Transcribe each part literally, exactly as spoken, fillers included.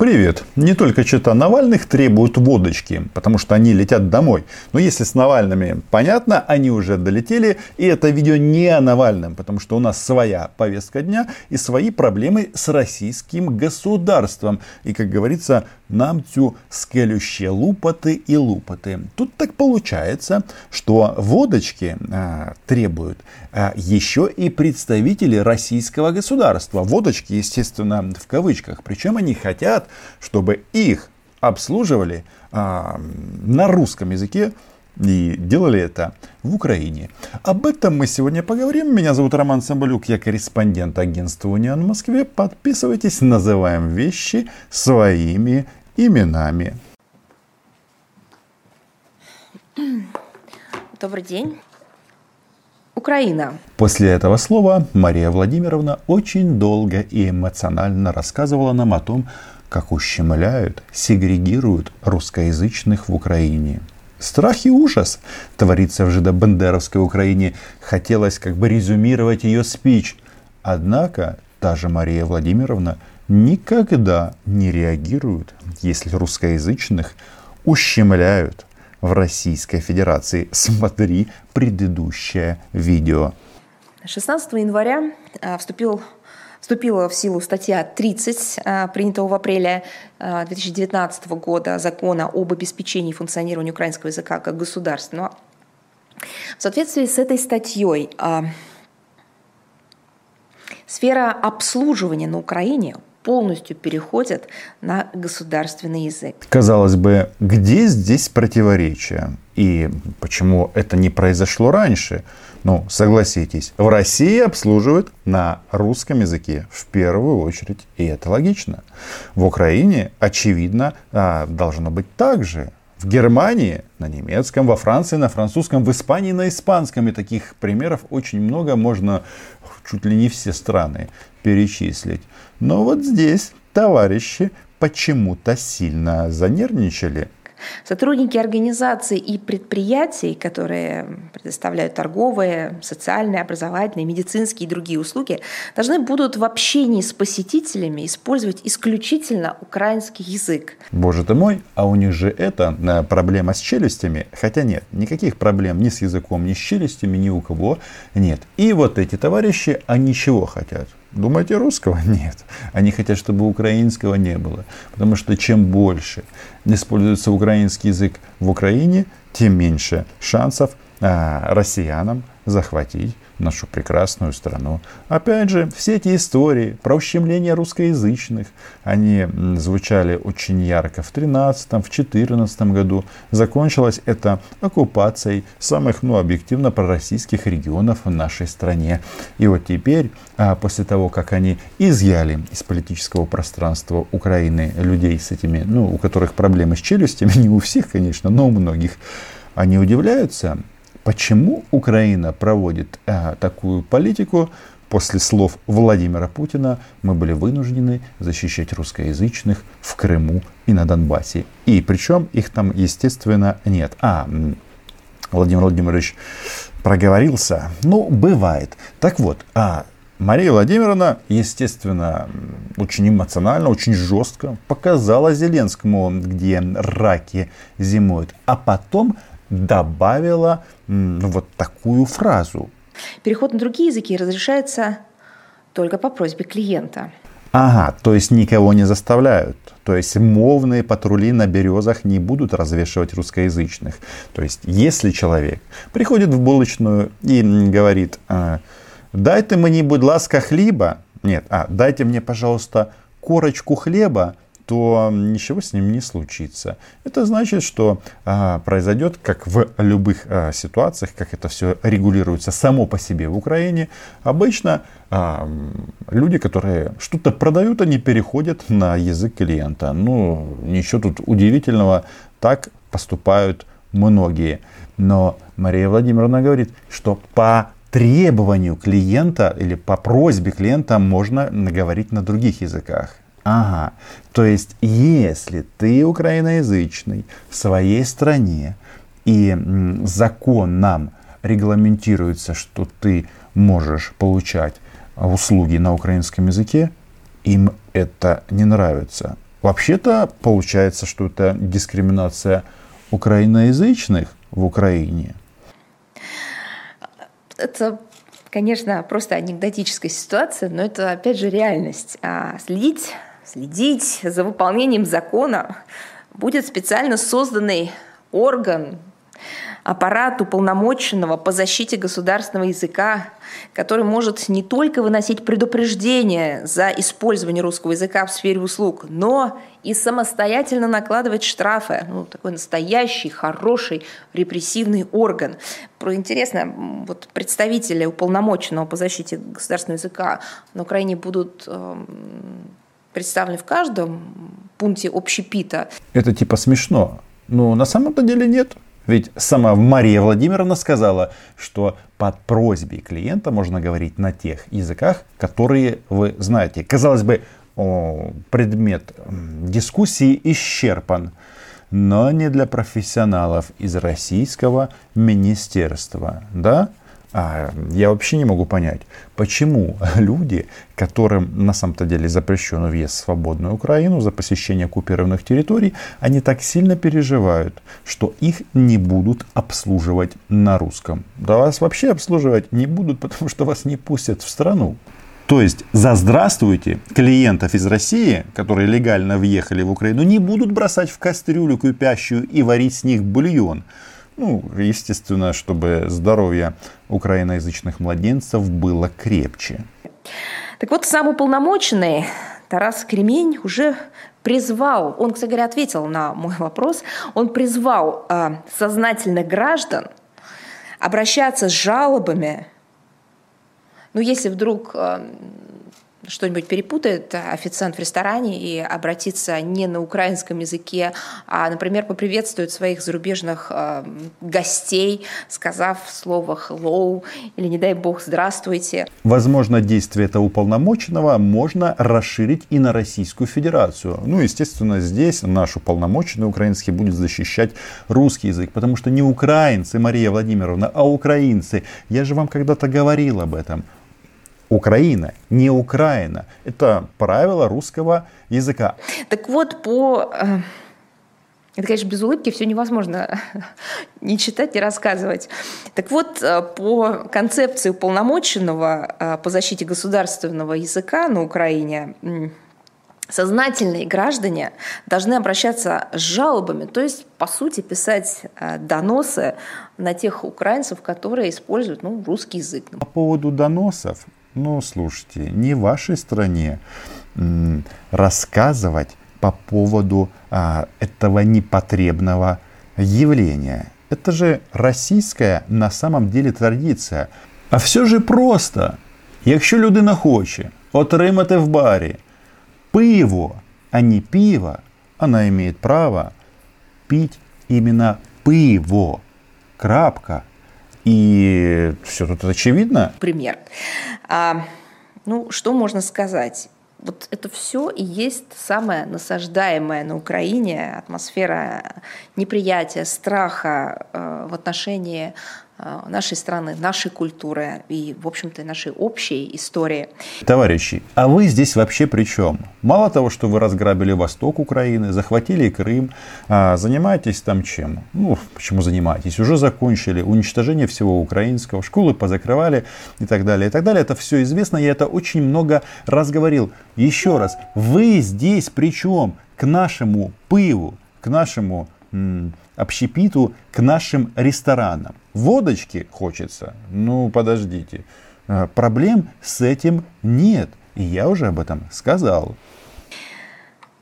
Привет. Не только чета Навальных требуют водочки, потому что они летят домой. Но если с Навальными понятно, они уже долетели. И это видео не о Навальном, потому что у нас своя повестка дня и свои проблемы с российским государством. И, как говорится, нам тю скелющие лупоты и лупоты. Тут так получается, что водочки а, требуют а, еще и представители российского государства. Водочки, естественно, в кавычках. Причем они хотят, чтобы их обслуживали а, на русском языке и делали это в Украине. Об этом мы сегодня поговорим. Меня зовут Роман Цимбалюк, я корреспондент агентства УНИАН в Москве. Подписывайтесь, называем вещи своими именами. Добрый день. Украина. После этого слова Мария Владимировна очень долго и эмоционально рассказывала нам о том, как ущемляют, сегрегируют русскоязычных в Украине. Страх и ужас творится в жидобендеровской Украине. Хотелось как бы резюмировать ее спич. Однако та же Мария Владимировна никогда не реагирует, если русскоязычных ущемляют в Российской Федерации. Смотри предыдущее видео. шестнадцатого января вступил, вступила в силу статья тридцать, принятого в апреле две тысячи девятнадцатого года закона об обеспечении функционирования украинского языка как государственного. В соответствии с этой статьей сфера обслуживания на Украине полностью переходит на государственный язык. Казалось бы, где здесь противоречие? И почему это не произошло раньше? Ну, согласитесь, в России обслуживают на русском языке в первую очередь, и это логично. В Украине, очевидно, должно быть так же. В Германии на немецком, во Франции на французском, в Испании на испанском. И таких примеров очень много, можно чуть ли не все страны перечислить. Но вот здесь товарищи почему-то сильно занервничали. Сотрудники организаций и предприятий, которые предоставляют торговые, социальные, образовательные, медицинские и другие услуги, должны будут в общении с посетителями использовать исключительно украинский язык. Боже ты мой, а у них же это проблема с челюстями. Хотя нет, никаких проблем ни с языком, ни с челюстями ни у кого нет. И вот эти товарищи, они чего хотят? Думаете, русского? Нет. Они хотят, чтобы украинского не было. Потому что чем больше используется украинский язык в Украине, тем меньше шансов а, россиянам захватить нашу прекрасную страну. Опять же, все эти истории про ущемление русскоязычных, они звучали очень ярко в тринадцатом, в четырнадцатом году. Закончилось это оккупацией самых, ну, объективно пророссийских регионов в нашей стране. И вот теперь, после того, как они изъяли из политического пространства Украины людей с этими, ну, у которых проблемы с челюстями, не у всех, конечно, но у многих, они удивляются, почему Украина проводит э, такую политику. После слов Владимира Путина мы были вынуждены защищать русскоязычных в Крыму и на Донбассе. И причем их там, естественно, нет. А, Владимир Владимирович проговорился. Ну, бывает. Так вот, а Мария Владимировна, естественно, очень эмоционально, очень жестко показала Зеленскому, где раки зимуют. А потом добавила ну, вот такую фразу. Переход на другие языки разрешается только по просьбе клиента. Ага, то есть никого не заставляют. То есть мовные патрули на березах не будут развешивать русскоязычных. То есть если человек приходит в булочную и говорит, дайте мне, будь ласка, хлеба. Нет, а дайте мне, пожалуйста, корочку хлеба. То ничего с ним не случится. Это значит, что а, произойдет, как в любых а, ситуациях, как это все регулируется само по себе в Украине, обычно а, люди, которые что-то продают, они переходят на язык клиента. Ну, ничего тут удивительного, так поступают многие. Но Мария Владимировна говорит, что по требованию клиента или по просьбе клиента можно говорить на других языках. Ага, то есть, если ты украиноязычный в своей стране, и закон нам регламентируется, что ты можешь получать услуги на украинском языке, им это не нравится. Вообще-то получается, что это дискриминация украиноязычных в Украине. Это, конечно, просто анекдотическая ситуация, но это, опять же, реальность. А следить, следить за выполнением закона будет специально созданный орган, аппарат уполномоченного по защите государственного языка, который может не только выносить предупреждение за использование русского языка в сфере услуг, но и самостоятельно накладывать штрафы. Ну, такой настоящий, хороший, репрессивный орган. Интересно, вот представители уполномоченного по защите государственного языка на Украине будут э, представлены в каждом пункте общепита. Это типа смешно, но на самом-то деле нет. Ведь сама Мария Владимировна сказала, что под просьбой клиента можно говорить на тех языках, которые вы знаете. Казалось бы, о, предмет дискуссии исчерпан, но не для профессионалов из российского министерства. Да? А я вообще не могу понять, почему люди, которым на самом-то деле запрещен въезд в свободную Украину за посещение оккупированных территорий, они так сильно переживают, что их не будут обслуживать на русском. Да вас вообще обслуживать не будут, потому что вас не пустят в страну. То есть за «здравствуйте» клиентов из России, которые легально въехали в Украину, не будут бросать в кастрюлю кипящую и варить с них бульон. Ну, естественно, чтобы здоровье украиноязычных младенцев было крепче. Так вот, сам уполномоченный Тарас Кремень уже призвал, он, кстати говоря, ответил на мой вопрос, он призвал э, сознательных граждан обращаться с жалобами, ну, если вдруг... Э, что-нибудь перепутает официант в ресторане и обратится не на украинском языке, а, например, поприветствует своих зарубежных э, гостей, сказав слово «hello» или, не дай бог, «здравствуйте». Возможно, действие этого уполномоченного можно расширить и на Российскую Федерацию. Ну, естественно, здесь наш уполномоченный украинский будет защищать русский язык, потому что не украинцы, Мария Владимировна, а украинцы. Я же вам когда-то говорил об этом. Украина, не Украина. Это правило русского языка. Так вот, по... Это, конечно, без улыбки все невозможно ни читать, ни рассказывать. Так вот, по концепции уполномоченного по защите государственного языка на Украине, сознательные граждане должны обращаться с жалобами, то есть, по сути, писать доносы на тех украинцев, которые используют, ну, русский язык. По поводу доносов. Ну, слушайте, не в вашей стране м, рассказывать по поводу а, этого непотребного явления. Это же российская на самом деле традиция. А все же просто. Якщо людина хоче отримати в барі пиво, а не пиво, она имеет право пить именно пиво. Крапка. И все тут очевидно. Пример. А, ну, что можно сказать? Вот это все и есть самая насаждаемая на Украине атмосфера неприятия, страха э, в отношении э, нашей страны, нашей культуры и, в общем-то, нашей общей истории. Товарищи, а вы здесь вообще при чем? Мало того, что вы разграбили восток Украины, захватили Крым, а занимаетесь там чем? Ну, почему занимаетесь? Уже закончили уничтожение всего украинского, школы позакрывали и так далее, и так далее. Это все известно, я это очень много раз говорил. Еще раз, вы здесь причем к нашему пиву, к нашему м, общепиту, к нашим ресторанам. Водочки хочется? Ну, подождите. Проблем с этим нет. И я уже об этом сказал.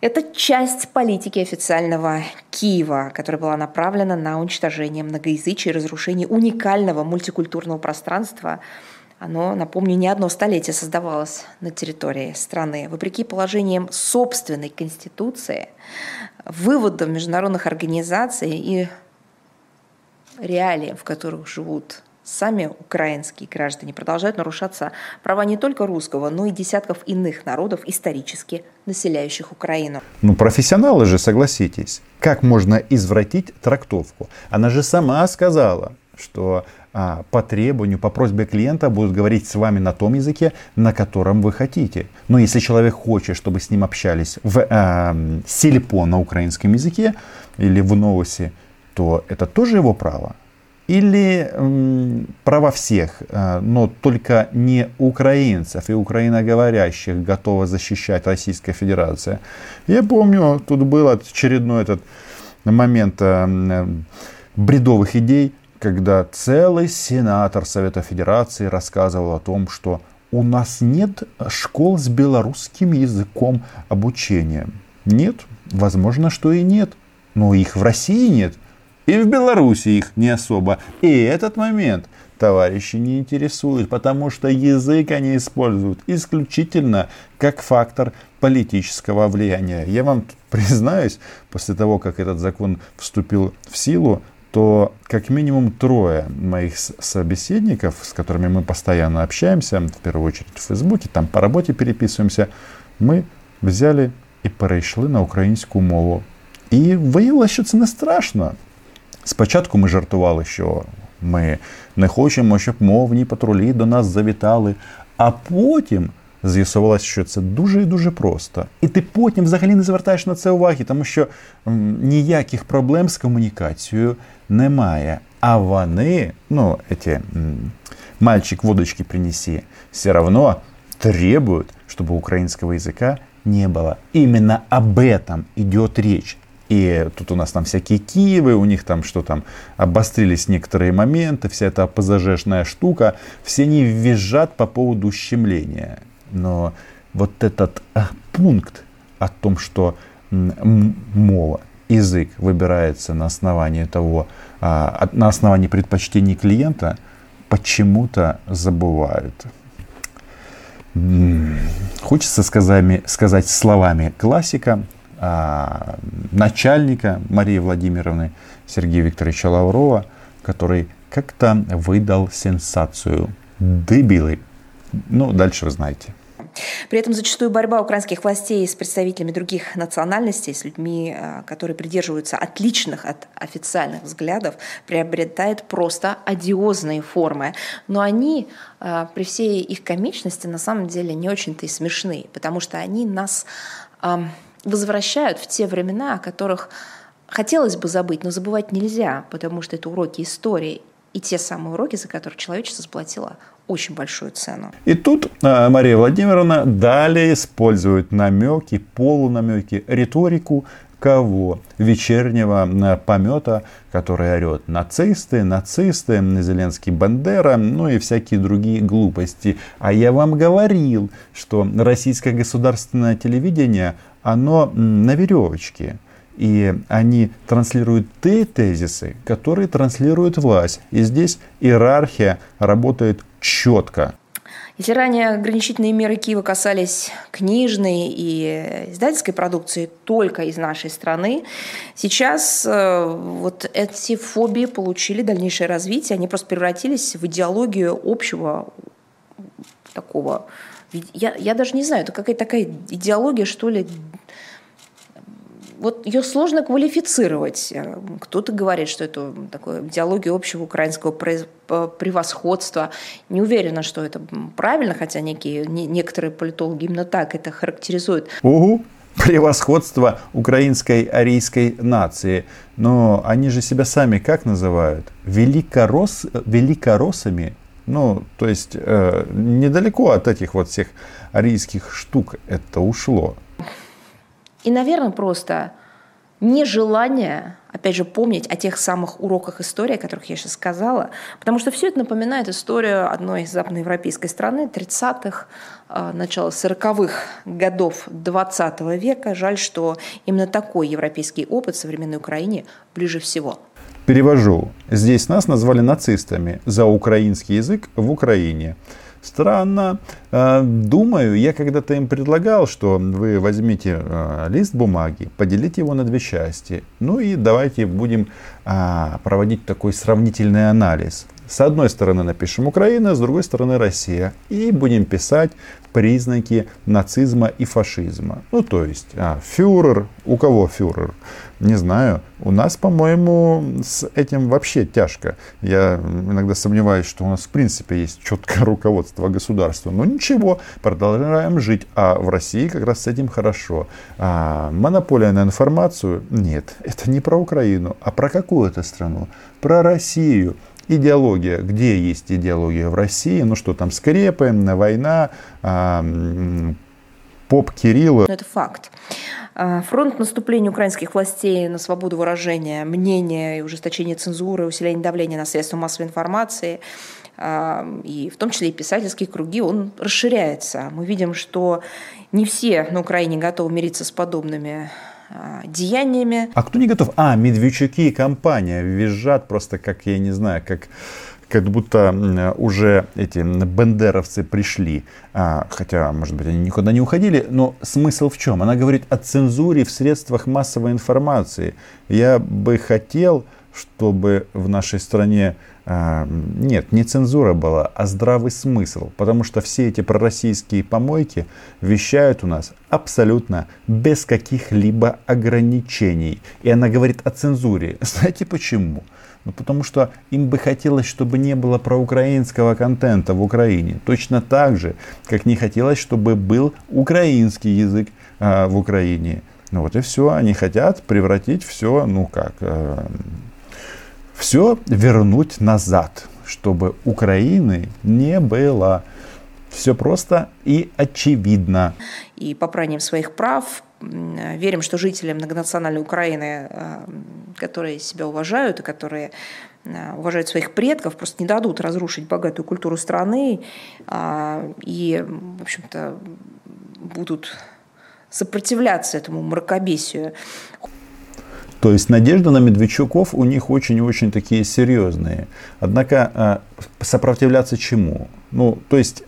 Это часть политики официального Киева, которая была направлена на уничтожение многоязычия и разрушение уникального мультикультурного пространства. Оно, напомню, не одно столетие создавалось на территории страны. Вопреки положениям собственной конституции, выводам международных организаций и реалиям, в которых живут сами украинские граждане, продолжают нарушаться права не только русского, но и десятков иных народов, исторически населяющих Украину. Ну, профессионалы же, согласитесь. Как можно извратить трактовку? Она же сама сказала, что а, по требованию, по просьбе клиента будут говорить с вами на том языке, на котором вы хотите. Но если человек хочет, чтобы с ним общались в а, сельпо на украинском языке или в новосе, то это тоже его право. Или м, право всех, а, но только не украинцев и украиноговорящих готова защищать Российская Федерация. Я помню, тут был очередной этот момент а, бредовых идей, когда целый сенатор Совета Федерации рассказывал о том, что у нас нет школ с белорусским языком обучения. Нет, возможно, что и нет, но их в России нет. И в Беларуси их не особо. И этот момент товарищи не интересует, потому что язык они используют исключительно как фактор политического влияния. Я вам признаюсь, после того, как этот закон вступил в силу, то как минимум трое моих собеседников, с которыми мы постоянно общаемся, в первую очередь в Фейсбуке, там по работе переписываемся, мы взяли и перейшли на українську мову. І виявилося, що це не страшно. Спочатку ми жартували, що ми не хочемо, щоб мовні патрулі до нас завітали, а потім з'ясувалося, що це дуже і дуже просто. І ти потім взагалі не звертаєш на це уваги, тому що ніяких проблем з комунікацією немає. А вони, ну, ці «мальчик водочки принеси», все равно требують, щоб українського язика не було. Іменно об этом йде річ. И тут у нас там всякие Киевы, у них там что там, обострились некоторые моменты, вся эта ПЗЖшная штука, все они визжат по поводу ущемления. Но вот этот пункт о том, что мова, язык выбирается на основании того, на основании предпочтений клиента, почему-то забывают. Хочется сказать словами классика, начальника Марии Владимировны Сергея Викторовича Лаврова, который как-то выдал сенсацию. Дебилы. Ну, дальше вы знаете. При этом зачастую борьба украинских властей с представителями других национальностей, с людьми, которые придерживаются отличных от официальных взглядов, приобретает просто одиозные формы. Но они, при всей их комичности, на самом деле не очень-то и смешны, потому что они нас... возвращают в те времена, о которых хотелось бы забыть, но забывать нельзя, потому что это уроки истории и те самые уроки, за которые человечество заплатило очень большую цену. И тут Мария Владимировна далее использует намеки, полунамеки, риторику кого? Вечернего помета, который орет нацисты, нацисты, Зеленский, Бандера, ну и всякие другие глупости. А я вам говорил, что российское государственное телевидение, оно на веревочке. И они транслируют те тезисы, которые транслирует власть. И здесь иерархия работает четко. Если ранее ограничительные меры Киева касались книжной и издательской продукции только из нашей страны, сейчас вот эти фобии получили дальнейшее развитие. Они просто превратились в идеологию общего такого... Я, я даже не знаю, это какая-то такая идеология, что ли... Вот ее сложно квалифицировать. Кто-то говорит, что это такое идеология общего украинского превосходства. Не уверена, что это правильно, хотя некие, не, некоторые политологи именно так это характеризуют. Угу. Превосходство украинской арийской нации. Но они же себя сами как называют? Великорос... Великороссами. Ну, то есть, э, недалеко от этих вот всех арийских штук это ушло. И, наверное, просто нежелание, опять же, помнить о тех самых уроках истории, о которых я сейчас сказала, потому что все это напоминает историю одной западноевропейской страны тридцатых, начала сороковых годов двадцатого века. Жаль, что именно такой европейский опыт в современной Украине ближе всего. Перевожу. Здесь нас назвали нацистами за украинский язык в Украине. Странно. Думаю, я когда-то им предлагал, что вы возьмите лист бумаги, поделите его на две части. Ну и давайте будем проводить такой сравнительный анализ. С одной стороны напишем Украина, с другой стороны Россия. И будем писать признаки нацизма и фашизма. Ну, то есть, а, фюрер, у кого фюрер? Не знаю. У нас, по-моему, с этим вообще тяжко. Я иногда сомневаюсь, что у нас в принципе есть четкое руководство государства. Но ничего, продолжаем жить. А в России как раз с этим хорошо. А монополия на информацию? Нет, это не про Украину. А про какую-то страну? Про Россию. Идеология. Где есть идеология в России? Ну что там, скрепы, война, поп Кирилла. Это факт. Фронт наступления украинских властей на свободу выражения, мнения, ужесточение цензуры, усиление давления на средства массовой информации, и в том числе и писательские круги, он расширяется. Мы видим, что не все на Украине готовы мириться с подобными деяниями. А кто не готов? А, Медведчуки и компания визжат просто как, я не знаю, как, как будто уже эти бандеровцы пришли. А, хотя, может быть, они никуда не уходили. Но смысл в чем? Она говорит о цензуре в средствах массовой информации. Я бы хотел, чтобы в нашей стране а, нет, не цензура была, а здравый смысл. Потому что все эти пророссийские помойки вещают у нас абсолютно без каких-либо ограничений. И она говорит о цензуре. Знаете почему? Ну, потому что им бы хотелось, чтобы не было проукраинского контента в Украине. Точно так же, как не хотелось, чтобы был украинский язык а, в Украине. Ну вот и все. Они хотят превратить все, ну как... Э, Все вернуть назад, чтобы Украины не было. Все просто и очевидно. И попранием своих прав верим, что жители многонациональной Украины, которые себя уважают и которые уважают своих предков, просто не дадут разрушить богатую культуру страны и, в общем-то, будут сопротивляться этому мракобесию. То есть надежды на Медведчуков у них очень-очень такие серьезные. Однако сопротивляться чему? Ну, то есть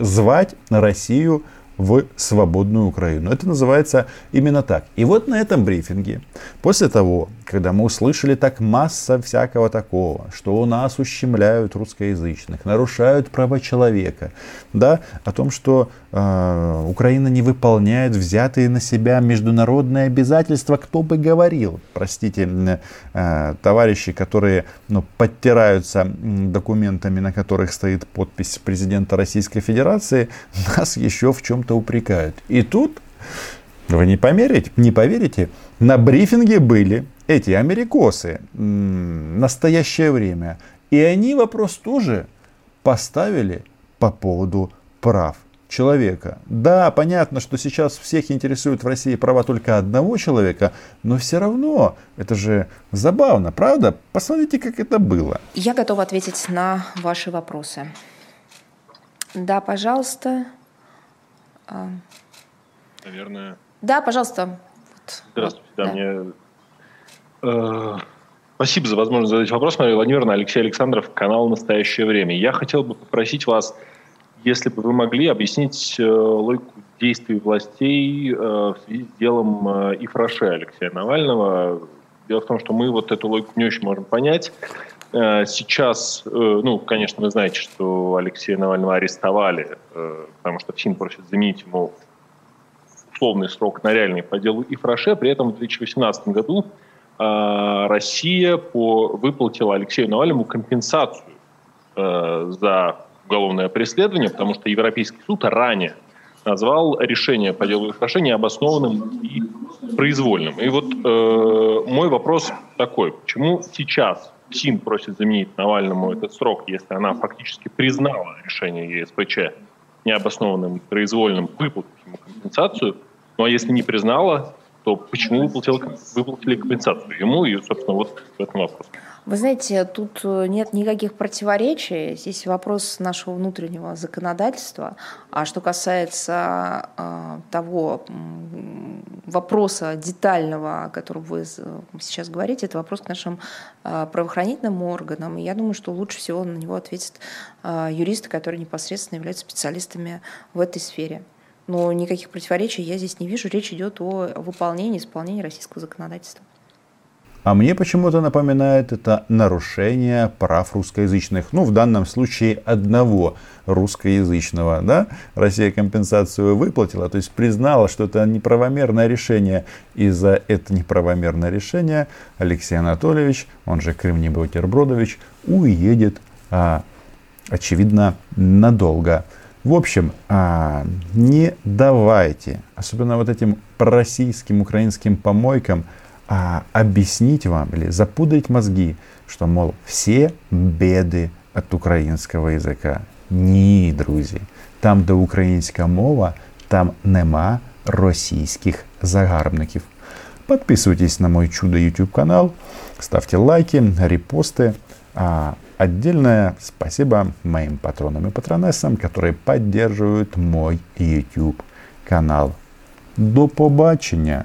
звать Россию в свободную Украину. Это называется именно так. И вот на этом брифинге, после того, когда мы услышали так масса всякого такого, что у нас ущемляют русскоязычных, нарушают права человека, да, о том, что э, Украина не выполняет взятые на себя международные обязательства, кто бы говорил, простите, э, товарищи, которые ну, подтираются документами, на которых стоит подпись президента Российской Федерации, нас еще в чем-то упрекают. И тут, вы не поверите, не поверите, на брифинге были эти америкосы, «Настоящее время». И они вопрос тоже поставили по поводу прав человека. Да, понятно, что сейчас всех интересуют в России права только одного человека, но все равно это же забавно, правда? Посмотрите, как это было. Я готова ответить на ваши вопросы. Да, пожалуйста. Наверное. Да, пожалуйста. Здравствуйте. Да, да. Мне... Э, спасибо за возможность задать вопрос, Мария Владимировна. Алексей Александров, канал «Настоящее время». Я хотел бы попросить вас, если бы вы могли объяснить э, логику действий властей э, в связи с делом э, Ив Роше Алексея Навального. Дело в том, что мы вот эту логику не очень можем понять. Э, сейчас, э, ну, конечно, вы знаете, что Алексея Навального арестовали, э, потому что ФСИН просит заменить ему условный срок на реальный по делу Ив Роше. При этом в две тысячи восемнадцатом году Россия по, выплатила Алексею Навальному компенсацию э, за уголовное преследование, потому что Европейский суд ранее назвал решение по делу Ив Роше необоснованным и произвольным. И вот э, мой вопрос такой. Почему сейчас ФСИН просит заменить Навальному этот срок, если она фактически признала решение ЕСПЧ необоснованным и произвольным, выплатить ему компенсацию, ну а если не признала, то почему выплатили, выплатили компенсацию ему и, собственно, вот в этом вопрос. Вы знаете, тут нет никаких противоречий. Здесь вопрос нашего внутреннего законодательства. А что касается э, того вопроса детального, о котором вы сейчас говорите, это вопрос к нашим э, правоохранительным органам. И я думаю, что лучше всего на него ответят э, юристы, которые непосредственно являются специалистами в этой сфере. Но никаких противоречий я здесь не вижу. Речь идет о выполнении, исполнении российского законодательства. А мне почему-то напоминает это нарушение прав русскоязычных. Ну, в данном случае одного русскоязычного. Да? Россия компенсацию выплатила, то есть признала, что это неправомерное решение. И за это неправомерное решение Алексей Анатольевич, он же Крым не Бутербродович, уедет, а, очевидно, надолго. В общем, а, не давайте, особенно вот этим пророссийским, украинским помойкам, А объяснить вам или запудрить мозги, что, мол, все беды от украинского языка. Ні, друзі. Там, де українська мова, там нема російських загарбників. Подписывайтесь на мой чудо YouTube канал, ставьте лайки, репосты. А отдельное спасибо моим патронам и патронессам, которые поддерживают мой YouTube канал. До побачення!